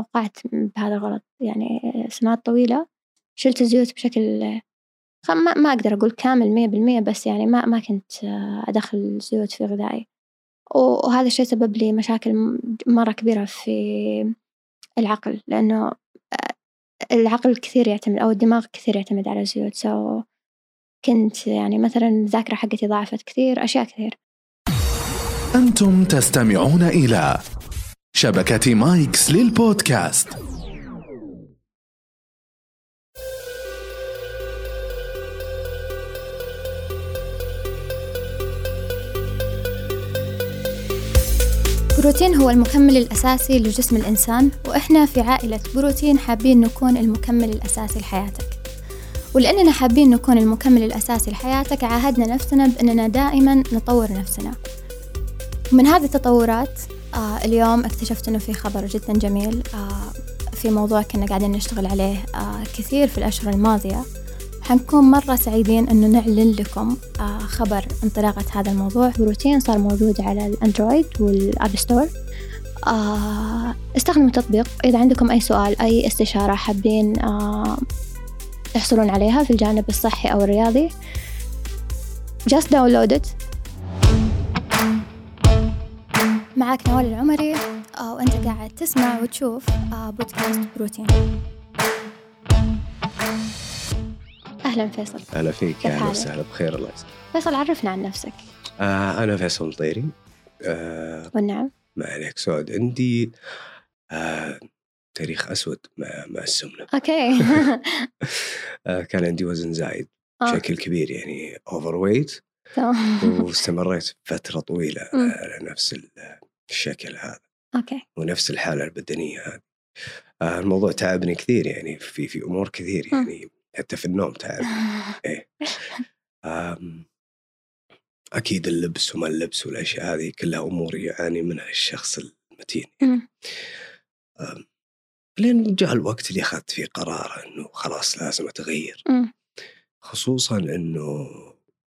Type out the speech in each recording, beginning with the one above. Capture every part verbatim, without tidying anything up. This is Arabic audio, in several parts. وقعت بهذا الغلط يعني سنوات طويلة. شلت الزيوت بشكل ما, ما أقدر أقول كامل مية بالمية، بس يعني ما ما كنت أدخل زيوت في غذائي، وهذا الشيء سبب لي مشاكل مرة كبيرة في العقل، لأنه العقل كثير يعتمد أو الدماغ كثير يعتمد على الزيوت. سو كنت يعني مثلا الذاكرة حقتي ضعفت كثير، أشياء كثير. أنتم تستمعون إلى شبكة مايكس للبودكاست. بروتين هو المكمل الأساسي لجسم الإنسان، وإحنا في عائلة بروتين حابين نكون المكمل الأساسي لحياتك. ولأننا حابين نكون المكمل الأساسي لحياتك، عاهدنا نفسنا بأننا دائما نطور نفسنا. ومن هذه التطورات آه اليوم اكتشفت أنه في خبر جدا جميل آه في موضوع كنا قاعدين نشتغل عليه آه كثير في الأشهر الماضية. حنكون مرة سعيدين أنه نعلن لكم آه خبر انطلاقة هذا الموضوع. بروتين صار موجود على الأندرويد والأب ستور. آه استخدموا التطبيق. إذا عندكم أي سؤال، أي استشارة حابين آه تحصلون عليها في الجانب الصحي أو الرياضي، just download it. معاك نوال العمري، وأنت قاعد تسمع وتشوف بودكاست بروتين. أهلا فيصل. أهلا فيك. أهلا وسهلا، بخير الله يسلمك. فيصل عرفنا عن نفسك. آه أنا فيصل طيري. آه والنعم. ما عليك سعود. عندي آه تاريخ أسود مع, مع السمنة. أوكي. آه كان عندي وزن زايد بشكل كبير، يعني overweight. واستمريت فترة طويلة م. على نفس الشكل هذا. أوكي. ونفس الحالة البدنية هذه. آه الموضوع تعبني كثير، يعني في في أمور كثير، يعني م. حتى في النوم تعب. إيه. أكيد اللبس وما اللبس والأشياء هذه كلها أمور يعاني منها الشخص المتين. لين جاء الوقت اللي أخذت فيه قرار إنه خلاص لازم أتغير. م. خصوصا إنه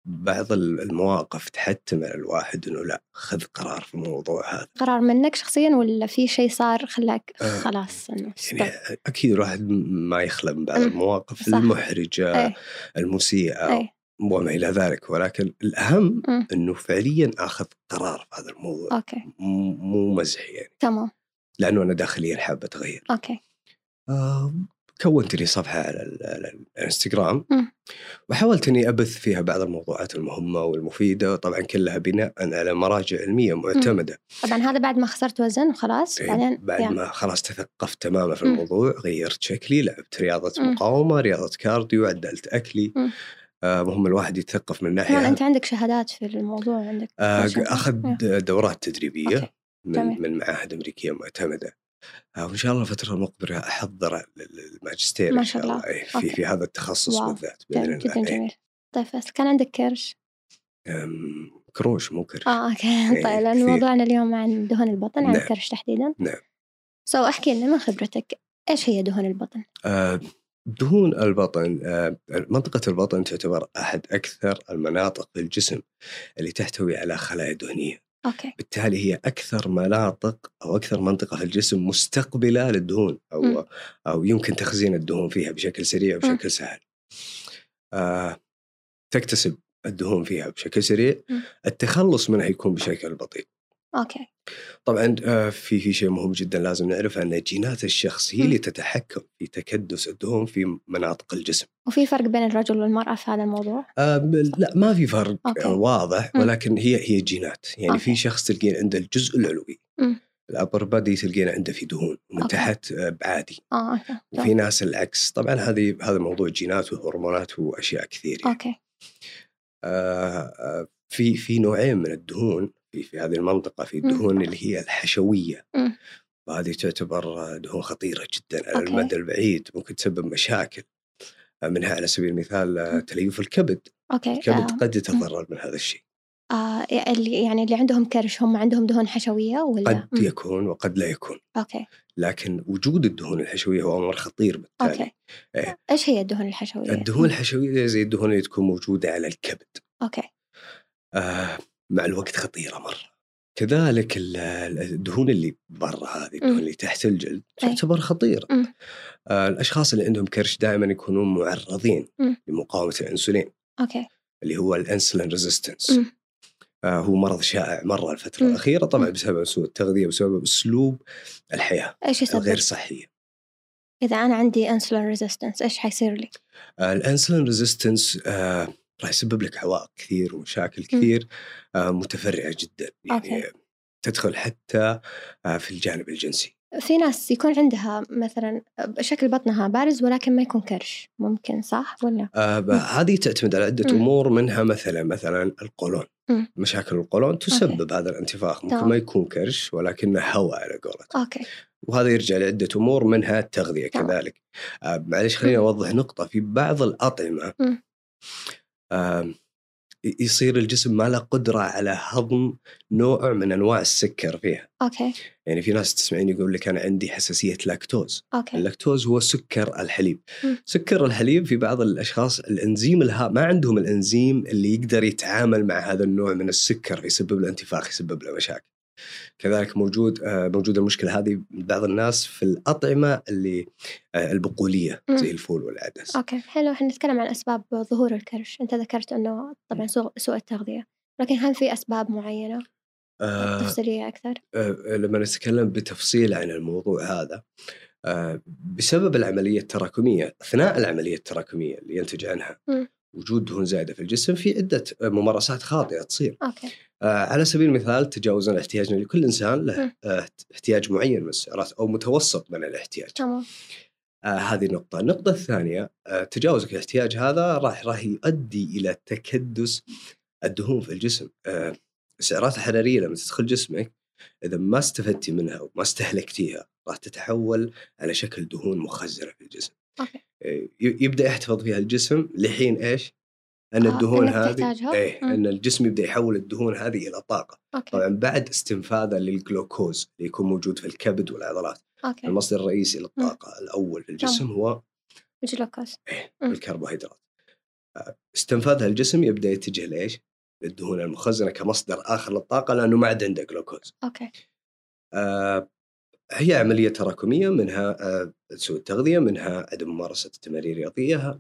بعض المواقف تحتم على الواحد إنه لا، خذ قرار في الموضوع هذا. قرار منك شخصيا ولا في شيء صار خلاك خلاص إنه؟ يعني أكيد الواحد ما يخلى من بعض المواقف صح. المحرجة، أي. المسيئة، أي. وما إلى ذلك، ولكن الأهم م. إنه فعليا أخذ قرار في هذا الموضوع. أوكي. مو مزح يعني. تمام. لأنه أنا داخليا حابة أتغير. أوكي. آه. كونت لي صفحة على الانستغرام وحاولت أني أبث فيها بعض الموضوعات المهمة والمفيدة، طبعا كلها بناء على مراجع علمية معتمدة. طبعا هذا بعد ما خسرت وزن وخلاص. بعدين بعد يعني. ما خلاص تثقفت تماما في الموضوع، غيرت شكلي، لعبت رياضة مقاومة، رياضة كارديو، عدلت أكلي. آه مهم الواحد يتثقف من ناحية. يعني أنت عندك شهادات في الموضوع عندك؟ آه أخذ دورات تدريبية من, من معاهد أمريكية معتمدة، وإن شاء الله الفترة المقبلة أحضر الماجستير ما شاء الله في في هذا التخصص بالذات بإذن الله. جدا جميل. طيب فاس، كان عندك كرش؟ كروش مو كرش. آه أوكي. طيب لأن موضوعنا اليوم عن دهون البطن، عن الكرش تحديدا. نعم. سو أحكي لنا من خبرتك، إيش هي دهون البطن؟ آه دهون البطن، آه منطقة البطن تعتبر أحد أكثر المناطق في الجسم اللي تحتوي على خلايا دهنية. أوكي. بالتالي هي أكثر مناطق أو أكثر منطقة في الجسم مستقبلة للدهون أو م. أو يمكن تخزين الدهون فيها بشكل سريع وبشكل م. سهل. آه، تكتسب الدهون فيها بشكل سريع، م. التخلص منها يكون بشكل بطيء. أوكي. طبعا آه في في شيء مهم جدا لازم نعرفه، أن جينات الشخص هي م. اللي تتحكم في تكدس الدهون في مناطق الجسم. وفي فرق بين الرجل والمرأة في هذا الموضوع؟ آه لا ما في فرق. أوكي. واضح. م. ولكن هي هي جينات، يعني أوكي. في شخص تلقين عنده الجزء العلوي الأبر بادي تلقين عنده في دهون، ومن أوكي. تحت بعادي. آه. وفي ناس العكس. طبعا هذه هذا موضوع جينات وهرمونات وأشياء كثيرة. أوكي. آه في في نوعين من الدهون في هذه المنطقة. في الدهون اللي هي الحشوية، م. وهذه تعتبر دهون خطيرة جدا على المدى البعيد، ممكن تسبب مشاكل، منها على سبيل المثال تليف الكبد. أوكي. الكبد آه. قد يتضرر من هذا الشيء. آه يعني اللي عندهم كرش هم عندهم دهون حشوية ولا؟ قد م. يكون وقد لا يكون. أوكي. لكن وجود الدهون الحشوية هو أمر خطير بالتالي. أوكي. إيه. إيش هي الدهون الحشوية؟ الدهون الحشوية زي الدهون اللي تكون موجودة على الكبد. أوكي. آه مع الوقت خطيرة مرة. كذلك الدهون اللي برا هذه الدهون اللي تحت الجلد تعتبر خطيرة. آه الأشخاص اللي عندهم كرش دائما يكونون معرضين م. لمقاومة الأنسولين أوكي. اللي هو الأنسولين ريزيستنس. آه هو مرض شائع مرة الفترة م. الأخيرة طبعا بسبب سوء التغذية وبسبب أسلوب الحياة الغير صحية. إذا أنا عندي أنسولين ريزيستنس إيش حيصير لي؟ آه الأنسولين ريزيستنس آه راح يسبب لك عوائق كثير ومشاكل كثير آه متفرعة جدا يعني أوكي. تدخل حتى آه في الجانب الجنسي. في ناس يكون عندها مثلا شكل بطنها بارز ولكن ما يكون كرش، ممكن صح ولا؟ آه هذه تعتمد على عدة مم. أمور منها مثلا مثلا القولون. مم. مشاكل القولون تسبب أوكي. هذا الانتفاخ ممكن طبعا. ما يكون كرش ولكنه هواء على قولتك، وهذا يرجع لعدة أمور منها التغذية طبعا. كذلك آه معلش خليني أوضح نقطة. في بعض الأطعمة مم. آه يصير الجسم ما له قدرة على هضم نوع من أنواع السكر فيها أوكي. يعني في ناس تسمعين يقول لك أنا عندي حساسية لاكتوز أوكي. اللاكتوز هو سكر الحليب م. سكر الحليب في بعض الأشخاص الإنزيم الها... ما عندهم الإنزيم اللي يقدر يتعامل مع هذا النوع من السكر، يسبب له انتفاخ، يسبب له مشاكل. كذلك موجود آه موجود المشكلة هذه بعض الناس في الأطعمة اللي آه البقولية زي الفول والعدس أوكي. حلو، احنا نتكلم عن أسباب ظهور الكرش. أنت ذكرت أنه طبعا سوء التغذية، لكن هل في أسباب معينة آه تفصيلية أكثر؟ آه لما نتكلم بتفصيل عن الموضوع هذا آه بسبب العملية التراكمية، أثناء العملية التراكمية اللي ينتج عنها م. وجود دهون زائدة في الجسم، في عدة ممارسات خاطئة تصير أوكي. آه على سبيل المثال تجاوزنا احتياجنا، لكل إنسان له آه احتياج معين من السعرات أو متوسط من الاحتياج تمام. آه هذه نقطة. النقطة الثانية آه تجاوزك الاحتياج هذا راح راح يؤدي إلى تكدس الدهون في الجسم. آه السعرات الحرارية لما تدخل جسمك إذا ما استفدتي منها وما استهلكتيها راح تتحول على شكل دهون مخزنة في الجسم أوكي. يبدأ يحتفظ فيها الجسم لحين إيش؟ أن آه، الدهون هذه إيه مم. أن الجسم يبدأ يحول الدهون هذه إلى طاقة أوكي. طبعا بعد استنفاذها للجلوكوز اللي يكون موجود في الكبد والعضلات أوكي. المصدر الرئيسي للطاقة مم. الأول في الجسم مم. هو الجلوكوز إيه الكربوهيدرات. استنفاذها الجسم يبدأ يتجه لإيش؟ للدهون المخزنة كمصدر آخر للطاقة لأنه ما عاد عنده جلوكوز أوكي. آه هي عملية تراكمية، منها سوء التغذية، منها عدم ممارسة التمارين الرياضية،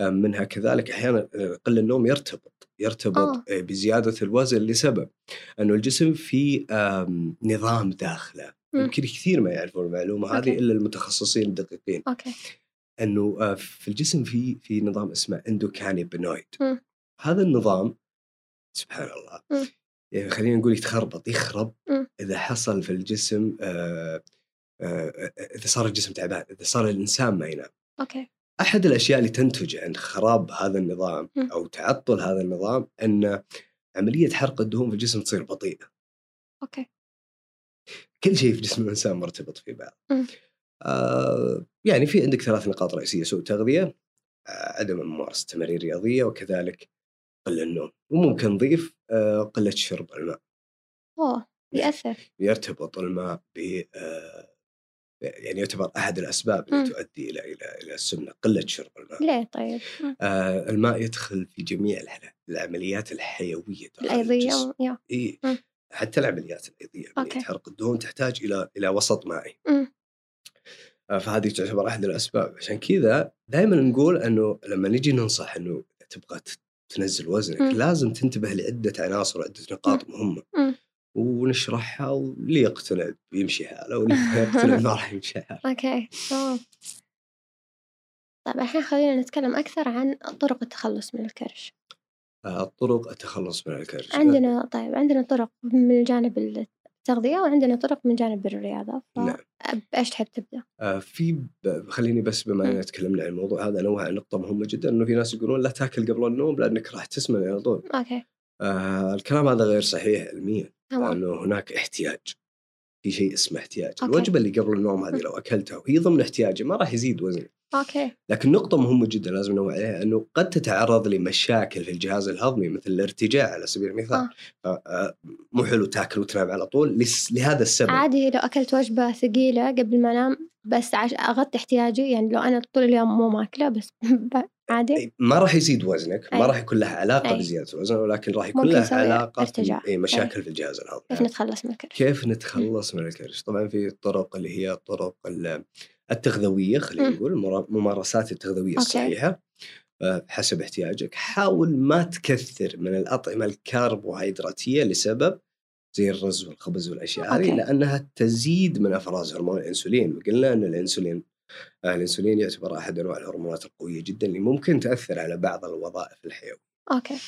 منها كذلك أحيانا قل النوم يرتبط يرتبط آه. بزيادة الوزن لسبب أنه الجسم في نظام داخله. يمكن كثير ما يعرفون المعلومة أوكي. هذه إلا المتخصصين الدقيقين أوكي. أنه في الجسم في في نظام اسمه اندوكانابينويد. هذا النظام سبحان الله م. يعني خلينا نقول يتخربط يخرب م. إذا حصل في الجسم آآ آآ إذا صار الجسم تعبان، إذا صار الإنسان ما ينام أوكي. أحد الأشياء اللي تنتج عن خراب هذا النظام م. أو تعطل هذا النظام أن عملية حرق الدهون في الجسم تصير بطيئة أوكي. كل شيء في جسم الإنسان مرتبط في بعض. يعني في عندك ثلاث نقاط رئيسية: سوء التغذية، عدم ممارسة التمارين الرياضية، وكذلك قل النوم، وممكن نضيف قلة شرب الماء. أوه يأثر. يرتبط الماء ب يعني يعتبر أحد الأسباب اللي م. تؤدي إلى إلى إلى السمنة، قلة شرب الماء. ليه طيب؟ آه الماء يدخل في جميع العمليات الحيوية. الأيضية. يا. إيه م. حتى العمليات الأيضية. عملية حرق الدهون تحتاج إلى إلى وسط مائي. آه فهذه تعتبر أحد الأسباب، عشان كذا دائما نقول إنه لما نجي ننصح إنه تبغى تنزل وزنك م. لازم تنتبه لعدة عناصر وعدة نقاط م. مهمة م. ونشرحها واللي يقتنع يمشي حاله واللي يقتنع ما راح يمشي حاله أوكي. طيب الحين خلينا نتكلم أكثر عن طرق التخلص من الكرش. آه، طرق التخلص من الكرش عندنا طيب عندنا طرق من جانب التغذية وعندنا طرق من جانب الرياضة، فايش تحب تبدأ؟ آه في ب... خليني بس بما أننا تكلمنا عن الموضوع هذا نوع نقطة مهمة جدا، إنه في ناس يقولون لا تأكل قبل النوم لأنك راح تسمن على طول أوكي. آه الكلام هذا غير صحيح علميا، لأنه هناك احتياج، في شيء اسمه احتياج أوكي. الوجبة اللي قبل النوم هذه لو أكلتها وهي ضمن احتياجي ما راح يزيد وزني أوكي. لكن نقطة مهمة جدا لازم نوع عليها أنه قد تتعرض لمشاكل في الجهاز الهضمي مثل الارتجاع على سبيل المثال. آه. آه مو حلو تاكل وتنام على طول لهذا السبب. عادي لو أكلت وجبة ثقيلة قبل ما أنام بس عش أغطي احتياجي، يعني لو أنا طول اليوم مو ماكلة بس عادي ما راح يزيد وزنك، أي. ما راح يكون لها علاقه أي. بزياده الوزن، ولكن راح يكون لها علاقه مشاكل أي. في الجهاز الهضمي. كيف نتخلص من الكرش؟ كيف نتخلص من الكرش؟ طبعا في الطرق اللي هي الطرق التغذويه، خلينا نقول الممارسات التغذويه الصحيحه حسب احتياجك. حاول ما تكثر من الأطعمة الكربوهيدراتية لسبب زي الرز والخبز والأشياء هذه، لأنها تزيد من أفراز هرمون الأنسولين، وقلنا أن الأنسولين آه الأنسولين يعتبر أحد أنواع الهرمونات القوية جدا اللي ممكن تأثر على بعض الوظائف الحيوية. أوكي.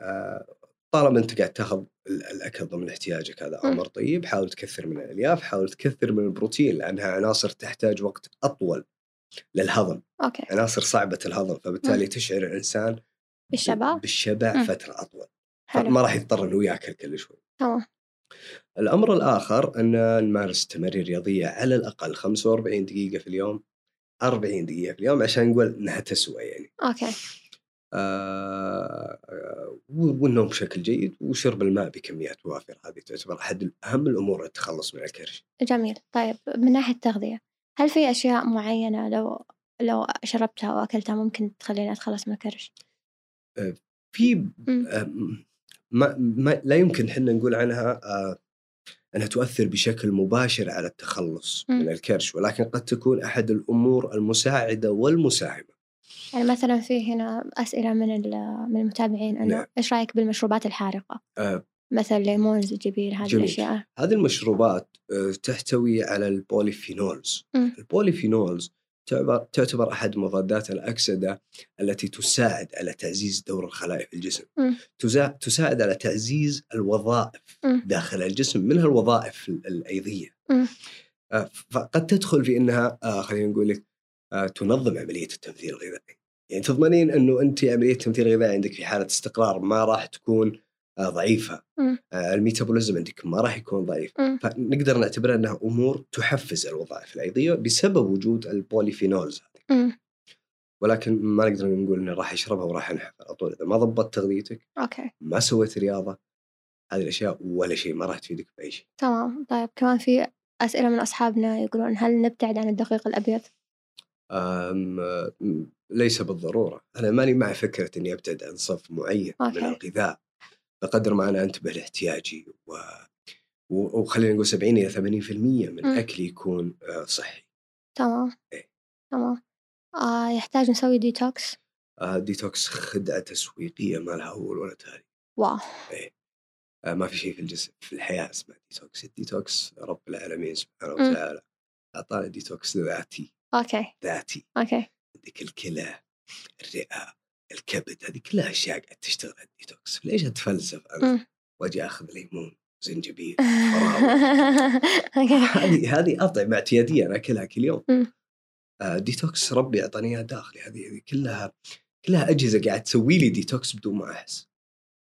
آه طالما أنت قاعد تأخذ الأكل ضمن احتياجك هذا أمر طيب. حاول تكثر من الألياف، حاول تكثر من البروتين لأنها عناصر تحتاج وقت أطول للهضم. أوكي. عناصر صعبة الهضم، فبالتالي مم. تشعر الإنسان بالشبع بالشبع مم. فترة أطول، ما راح يضطر إنه يأكل كل شوي. أوه. الأمر الآخر أن نمارس تمارين رياضية على الأقل خمسة وأربعين دقيقة في اليوم، أربعين دقيقة في اليوم، عشان نقول إنها تسوى يعني. أوكي. آه والنوم بشكل جيد وشرب الماء بكميات وافرة، هذه تعتبر أحد أهم الأمور التخلص من الكرش. جميل. طيب من ناحية التغذية، هل في أشياء معينة لو لو شربتها وأكلتها ممكن تخليني أتخلص من الكرش؟ في ما, ما لا يمكن حنا نقول عنها أنها تؤثر بشكل مباشر على التخلص م. من الكرش، ولكن قد تكون أحد الأمور المساعدة والمساهمة. يعني مثلا في هنا أسئلة من من المتابعين أنه نعم. إيش رأيك بالمشروبات الحارقة؟ أه. مثل ليمون، زنجبيل، هذه جميل. الأشياء. هذه المشروبات تحتوي على البوليفينولز. م. البوليفينولز تعتبر أحد مضادات الأكسدة التي تساعد على تعزيز دور الخلايا في الجسم. م. تساعد على تعزيز الوظائف م. داخل الجسم، منها الوظائف الأيضية. م. فقد تدخل في أنها خلينا نقول لك تنظم عملية التمثيل الغذائي، يعني تضمنين أنه أنت عملية التمثيل الغذائي عندك في حالة استقرار، ما راح تكون ضعيفة. م. الميتابوليزم عندك ما راح يكون ضعيف. م. فنقدر نعتبرها أنها أمور تحفز الوظائف الأيضية بسبب وجود البوليفينولز هذه. ولكن ما نقدر نقول إنه راح يشربها وراح ينحف طول، إذا ما ضبطت تغذيتك، أوكي. ما سويت رياضة، هذه الأشياء ولا شيء ما راح تفيدك بأي شيء. تمام. طيب كمان في أسئلة من أصحابنا يقولون هل نبتعد عن الدقيق الأبيض؟ ليس بالضرورة. أنا ماني مع فكرة إني أبتعد عن صف معين أوكي. من الغذاء بقدر ما أنا أنتبه لاحتياجي، و... و... وخلينا نقول سبعين إلى ثمانين في المية من م. أكلي يكون صحي. تمام. إيه. تمام. آه يحتاج نسوي ديتوكس. آه ديتوكس خدعة تسويقية ما لها أول ولا تالي. واو. إيه. آه ما في شيء في الجسم في الحياة اسمه ديتوكس. الديتوكس رب العالمين سبحانه وتعالى أعطانا ديتوكس ذاتي. أوكي. ذاتي. أوكي. عندك الكلى، الرئة، الكبد، هذه كلها أشياء قاعد تشتغل على الديتوكس. ليش أتفلسف أنا واجي أخذ ليمون، زنجبيل، فراولة؟ هذه هذه أطعمة اعتيادية أنا أكلها كل يوم. آه ديتوكس ربي أعطاني إياها داخلي، هذه كلها كلها أجهزة قاعد تسوي لي ديتوكس بدون ما أحس.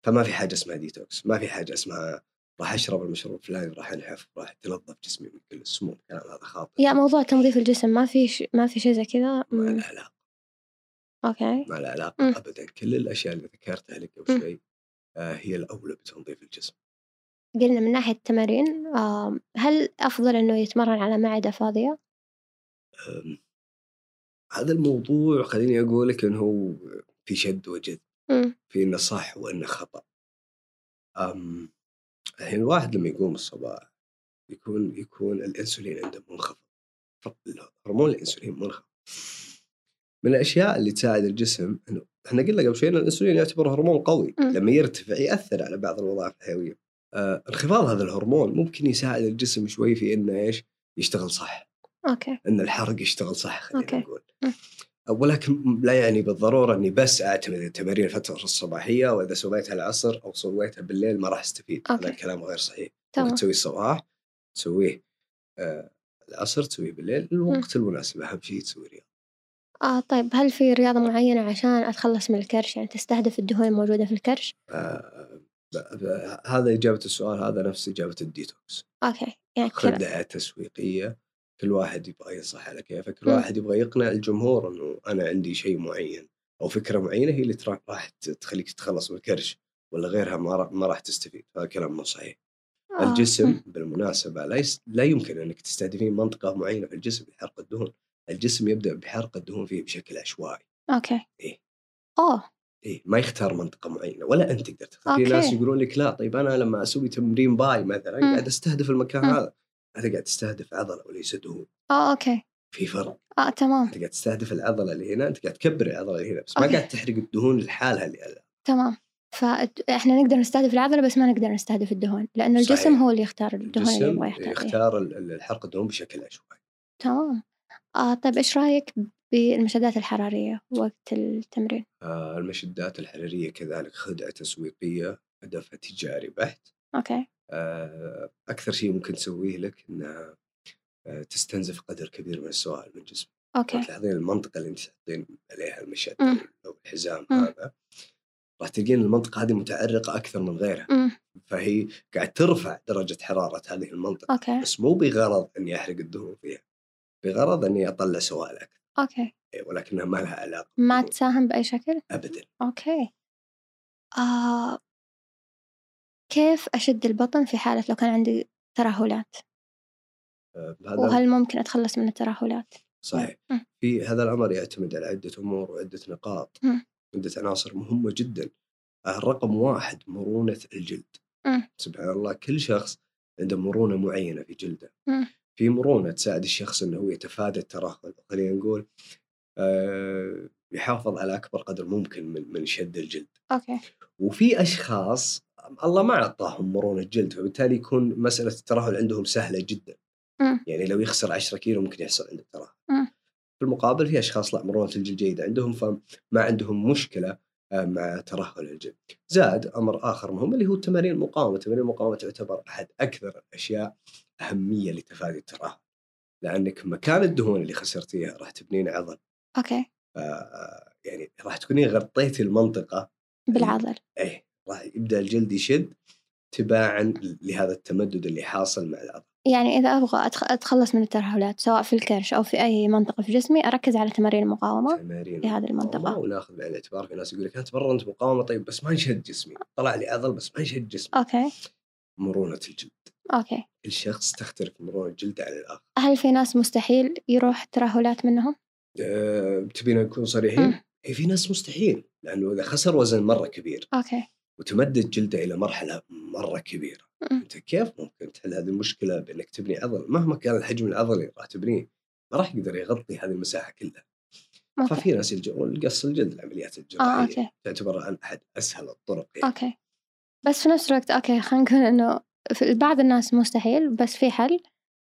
فما في حاجة اسمها ديتوكس، ما في حاجة اسمها راح أشرب المشروب فلان راح أنحف، راح تنظف جسمي من كل السموم، كلام هذا خاطئ. يا موضوع تنظيف الجسم ما في ش... ما في شيء زي كذا. ما له علاقة. أوكي. ما له علاقة أبدا. كل الأشياء اللي ذكرتها لك أو شيء آه هي الأولى بتنظيف الجسم. قلنا من ناحية التمارين، آه هل أفضل أنه يتمرن على معدة فاضية؟ آه هذا الموضوع خليني أقول لك أنه في شد وجذب، في أنه صح وأنه خطأ. آم الحين الواحد لما يقوم الصباح يكون يكون الأنسولين عنده منخفض، هرمون الأنسولين منخفض. من الأشياء اللي تساعد الجسم إنه إحنا قلنا قبل شوي إن الأنسولين يعتبر هرمون قوي، لما يرتفع يأثر على بعض الوظائف الحيوية. آه، انخفاض هذا الهرمون ممكن يساعد الجسم شوي في إنه إيش يشتغل صح. أوكي. إن الحرق يشتغل صح خلينا نقول. ولكن لا يعني بالضرورة إني بس أعتمد التمارين الفترة الصباحية، وإذا سويتها العصر أو سويتها بالليل ما راح أستفيد. هذا الكلام غير صحيح. ممكن تسوي الصباح، تسويه آه، العصر، تسويه بالليل، الوقت المناسب، أهم شيء تسوي رياضة. آه طيب هل في رياضة معينة عشان أتخلص من الكرش، يعني تستهدف الدهون الموجودة في الكرش؟ آه هذا إجابة السؤال، هذا نفس إجابة الديتوكس. أوكي. يعني خدعة تسويقية، كل واحد يبغى ينصح على كيفه، كل واحد يبغى يقنع الجمهور إنه أنا عندي شيء معين أو فكرة معينة هي اللي راح تخليك تتخلص من الكرش، ولا غيرها ما ما راح تستفيد. هذا كلام مو صحيح. آه. الجسم بالمناسبة لا يس... لا يمكن إنك تستهدفين منطقة معينة في الجسم لحرق الدهون. الجسم يبدأ بحرق الدهون فيه بشكل عشوائي. اوكي. ايه اه ايه ما يختار منطقه معينه ولا انت تقدر تختار. في ناس يقولون لك لا طيب انا لما اسوي تمرين باي مثلا قاعد استهدف المكان هذا، انت قاعد تستهدف عضله وليس دهون. اه اوكي في فرق. اه تمام. انت قاعد تستهدف العضله اللي هنا، انت قاعد تكبر العضله اللي هنا بس أوكي. ما قاعد تحرق الدهون لحالها اللي قالها. تمام. فاحنا نقدر نستهدف العضله بس ما نقدر نستهدف الدهون لانه صحيح. الجسم هو اللي يختار الدهون اللي يبغى يحتاجها. يختار الحرق الدهون بشكل عشوائي. تمام. آه طيب ايش رايك بالمشدات الحراريه وقت التمرين؟ آه المشدات الحراريه كذلك خدعه تسويقيه، هدفها تجاري بحت. اوكي. آه اكثر شيء ممكن تسويه لك انها تستنزف قدر كبير من السوائل من جسمك. اوكي. تلاحظين المنطقه اللي انت حاطين عليها المشد او الحزام هذا راح تلقين المنطقه هذه متعرقه اكثر من غيرها. مم. فهي قاعد ترفع درجه حراره هذه المنطقه. أوكي. بس مو بغرض اني احرق الدهون فيها، بغرض اني اطلع سوائل اكثر. اوكي. ولكنها ما لها علاقه، ما تساهم باي شكل ابدا. اوكي. آه... كيف اشد البطن في حاله لو كان عندي ترهلات؟ آه وهل ممكن اتخلص من الترهلات؟ صحيح. مم. في هذا الامر يعتمد على عده امور وعده نقاط. مم. عدة عناصر مهمة جدا. الرقم واحد مرونة الجلد. م. سبحان الله كل شخص عنده مرونة معينة في جلده. م. في مرونة تساعد الشخص أنه هو يتفادى الترهل، خلينا نقول آه يحافظ على أكبر قدر ممكن من, من شد الجلد. أوكي. وفي أشخاص الله ما أعطاهم مرونة جلد فبالتالي يكون مسألة الترهل عندهم سهلة جدا. م. يعني لو يخسر عشرة كيلو ممكن يحصل عنده ترهل. في المقابل في أشخاص لا مرونة الجلد جيدة عندهم فما عندهم مشكلة مع ترهل الجلد. زاد أمر آخر مهم اللي هو تمارين المقاومة. تمارين المقاومة تعتبر أحد أكثر الأشياء أهمية لتفادي الترهل، لأنك مكان الدهون اللي خسرتيها راح تبنين عضل. أوكي. يعني راح تكونين غطيتي المنطقة بالعضل. إيه راح يبدأ الجلد يشد تباعا لهذا التمدد اللي حاصل مع العضل. يعني إذا أبغى أتخلص من الترهلات سواء في الكرش أو في أي منطقة في جسمي أركز على تمارين المقاومة في هذه المنطقة وناخذ بعين الاعتبار. في ناس يقول لك أنا تمرنت مقاومة طيب بس ما يشد جسمي، طلع لي عضل بس ما يشد جسمي. أوكي. مرونة الجلد. أوكي. الشخص تختلف مرونة الجلد عن الآخر. هل في ناس مستحيل يروح ترهلات منهم؟ أه تبينا نكون صريحين؟ إيه في ناس مستحيل لأنه إذا خسر وزن مرة كبير. أوكي. وتمدد جلده إلى مرحلة مرة كبيرة. أنت كيف ممكن تحل هذه المشكلة بأنك تبني عضل؟ مهما كان الحجم العضلي اللي راح تبنيه ما راح يقدر يغطي هذه المساحة كلها. أوكي. ففي ناس يلجؤون لقص الجلد، العمليات الجراحية. آه، تعتبر عن أحد أسهل الطرق. يعني. أوكي. بس في نفس الوقت أوكي خلينا نقول إنه بعض الناس مستحيل بس في حل،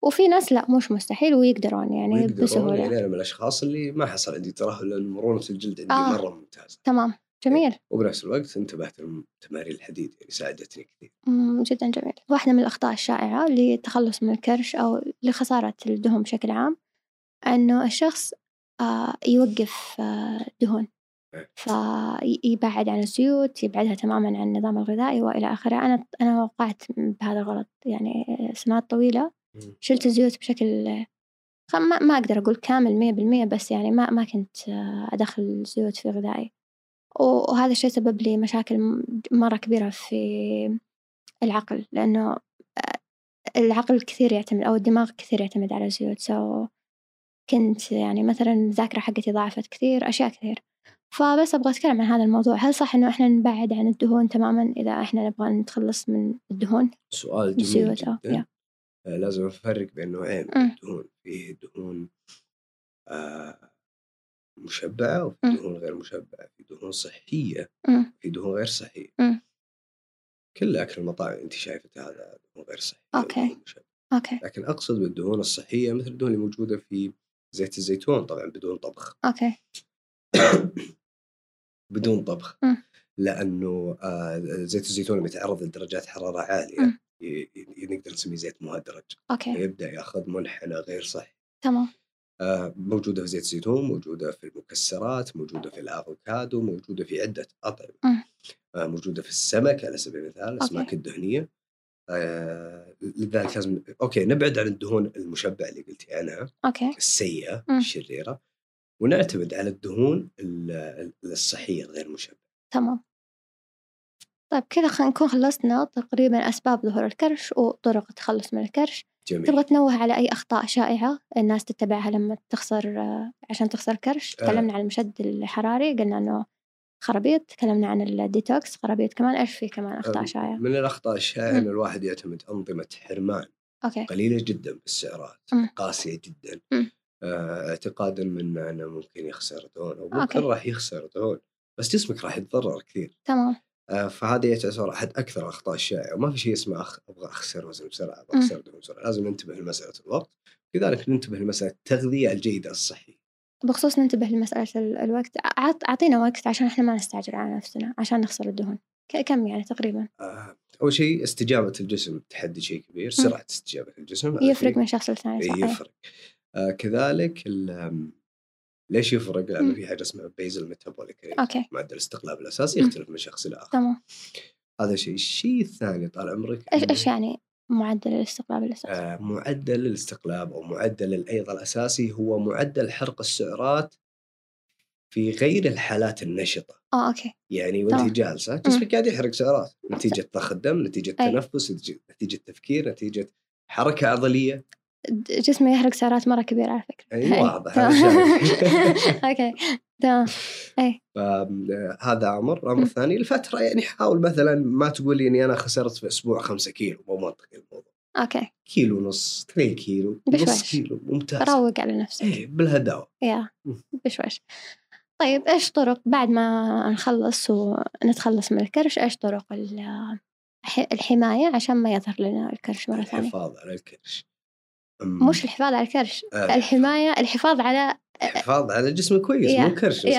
وفي ناس لا مش مستحيل ويقدرون يعني ويقدرون بسهولة. يعني أنا من الأشخاص اللي ما حصل عندي ترهل لأن مرونة الجلد عندي آه. مرة ممتازة. تمام. جميل. وبنفس الوقت انتبهت لتمارين الحديد يعني ساعدتني كثير. امم جدا جميل. واحدة من الأخطاء الشائعة للتخلص من الكرش أو لخسارة الدهون بشكل عام أنه الشخص آه يوقف آه دهون فيبعد عن الزيوت، يبعدها تماما عن النظام الغذائي وإلى آخره. أنا أنا وقعت بهذا الغلط يعني سنوات طويلة. مم. شلت الزيوت بشكل ما ما أقدر أقول كامل مية بالمية بس يعني ما ما كنت أدخل الزيوت في غذائي، وهذا الشيء سبب لي مشاكل مرة كبيرة في العقل لأنه العقل كثير يعتمد أو الدماغ كثير يعتمد على الزيوت. سو كنت يعني مثلا الذاكرة حقتي ضعفت كثير، أشياء كثير. فبس أبغى أتكلم عن هذا الموضوع، هل صح إنه إحنا نبعد عن الدهون تماما إذا إحنا نبغى نتخلص من الدهون؟ سؤال جميل جدا. أو. آه لازم نفرق بين نوعين من الدهون. فيه دهون آه مشبعة وفي م. دهون غير مشبعة، في دهون صحية وفي دهون غير صحية. م. كل أكل المطاعم أنت شايفته هذا دهون غير صحية. أوكي. أوكي. لكن أقصد بالدهون الصحية مثل الدهون اللي موجودة في زيت الزيتون طبعا بدون طبخ. أوكي. بدون طبخ. م. لأنه آه زيت الزيتون لما يتعرض لدرجات حرارة عالية نقدر نسميه زيت مهدرج. أوكي. يبدأ يأخذ منحنى غير صحي. تمام. موجودة في زيت الزيتون، موجودة في المكسرات، موجودة في الأفوكادو، موجودة في عدة أطعمة، موجودة في السمك على سبيل المثال، الأسماك الدهنية. لذلك لازم أوكي نبعد عن الدهون المشبعة اللي قلتي عنها. أوكي. السيئة الشريرة، ونعتمد على الدهون الصحية الغير مشبعة. تمام. طيب كذا خلينا نكون خلصنا تقريبا أسباب ظهور الكرش وطرق التخلص من الكرش. جميل. تبغى تنوه على أي أخطاء شائعة الناس تتبعها لما تخسر عشان تخسر كرش. تكلمنا آه. عن المشد الحراري، قلنا إنه خرابيط، تكلمنا عن الديتوكس خرابيط، كمان إيش في كمان أخطاء آه. شائعة؟ من الأخطاء الشائعة إنه الواحد يعتمد أنظمة حرمان أوكي. قليلة جدا بالسعرات، م. قاسية جدا، آه اعتقادا من أنه ممكن يخسر دهون أو ممكن راح يخسر دهون بس جسمك راح يتضرر كثير. تمام. فهذا يعتبر أحد أكثر الأخطاء الشائعة، وما في شيء اسمه أخ... أبغى أخسر وزن بسرعة، أبغى أخسر دهون بسرعة، لازم ننتبه لمسألة الوقت، كذلك ننتبه لمسألة التغذية الجيدة الصحية. بخصوص ننتبه لمسألة الوقت، أعطينا وقت عشان إحنا ما نستعجل على نفسنا عشان نخسر الدهون، كم يعني تقريبا؟ آه. أول شيء استجابة الجسم تحدي شيء كبير، سرعة م. استجابة الجسم يفرق من شخص لثاني. يفرق. آه كذلك ال... ليش يفرق؟ لأنه في حاجة اسمها بيزل ميتابوليك، معدل الاستقلاب الأساسي يختلف من شخص لآخر. تمام. هذا شيء. الشيء الثاني طال عمرك، إيش إيش يعني معدل الاستقلاب الأساسي؟ آه معدل الاستقلاب أو معدل الأيض الأساسي هو معدل حرق السعرات في غير الحالات النشطة. آه أوكي. يعني وأنت جالسة جسمك قاعد يحرق سعرات نتيجة ضخ الدم، نتيجة تنفس، نتيجة تفكير، نتيجة حركة عضلية. جسمي يحرق سعرات مرة كبيرة على فكرة. أي واضح. أوكي تمام. أي. هذا أمر. أمر ثاني الفترة، يعني حاول مثلا ما تقولي إني أنا خسرت في أسبوع خمسة كيلو، مو منطقي الموضوع. أوكي. كيلو ونص، اثنين كيلو، نص كيلو، ممتاز. روق على نفسك. إيه بالهداوة. يا بشويش. طيب إيش طرق بعد ما نخلص ونتخلص من الكرش، إيش طرق الحماية عشان ما يظهر لنا الكرش مرة ثانية؟ الحفاظ على الكرش. مش الحفاظ على الكرش، آه. الحماية، الحفاظ على الحفاظ على الجسم كويس، yeah. مو كرش. yeah.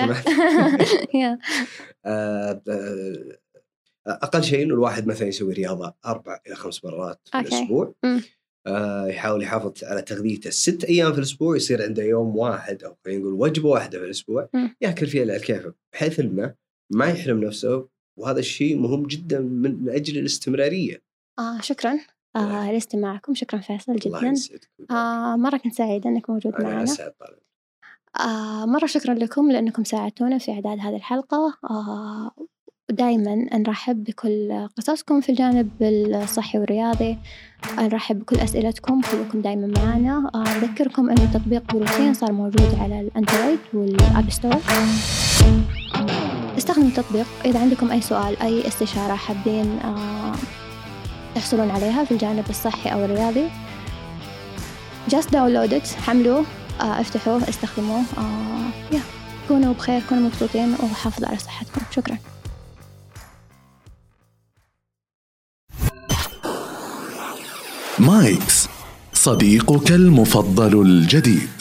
أقل شيء إنه الواحد مثلا يسوي رياضة أربع إلى خمس مرات في okay. الأسبوع، mm. آه يحاول يحافظ على تغذيته ست أيام في الأسبوع، يصير عنده يوم واحد أو خلينا نقول وجبة واحدة في الأسبوع mm. يأكل فيها الكافي، بحيث إنه ما يحرم نفسه، وهذا الشيء مهم جدا من أجل الاستمرارية. آه شكرا آه لاستماعكم، شكرا فيصل جدا، آه مرة كنت سعيدة أنك موجود معنا. آه مرة شكرا لكم لأنكم ساعدتونا في إعداد هذه الحلقة، آه دائما نرحب بكل قصصكم في الجانب الصحي والرياضي، نرحب بكل أسئلتكم، خليكم دائما معنا. آه أذكركم أن تطبيق بروتين صار موجود على الأندرويد والأب ستور، استخدموا التطبيق. إذا عندكم أي سؤال، أي استشارة حابين آه تحصلون عليها في الجانب الصحي أو الرياضي، just download it، حملوه، افتحوه، استخدموه، يا كونوا بخير، كونوا مبسوطين، وحافظوا على صحتكم. شكرا. مايكس صديقك المفضل الجديد.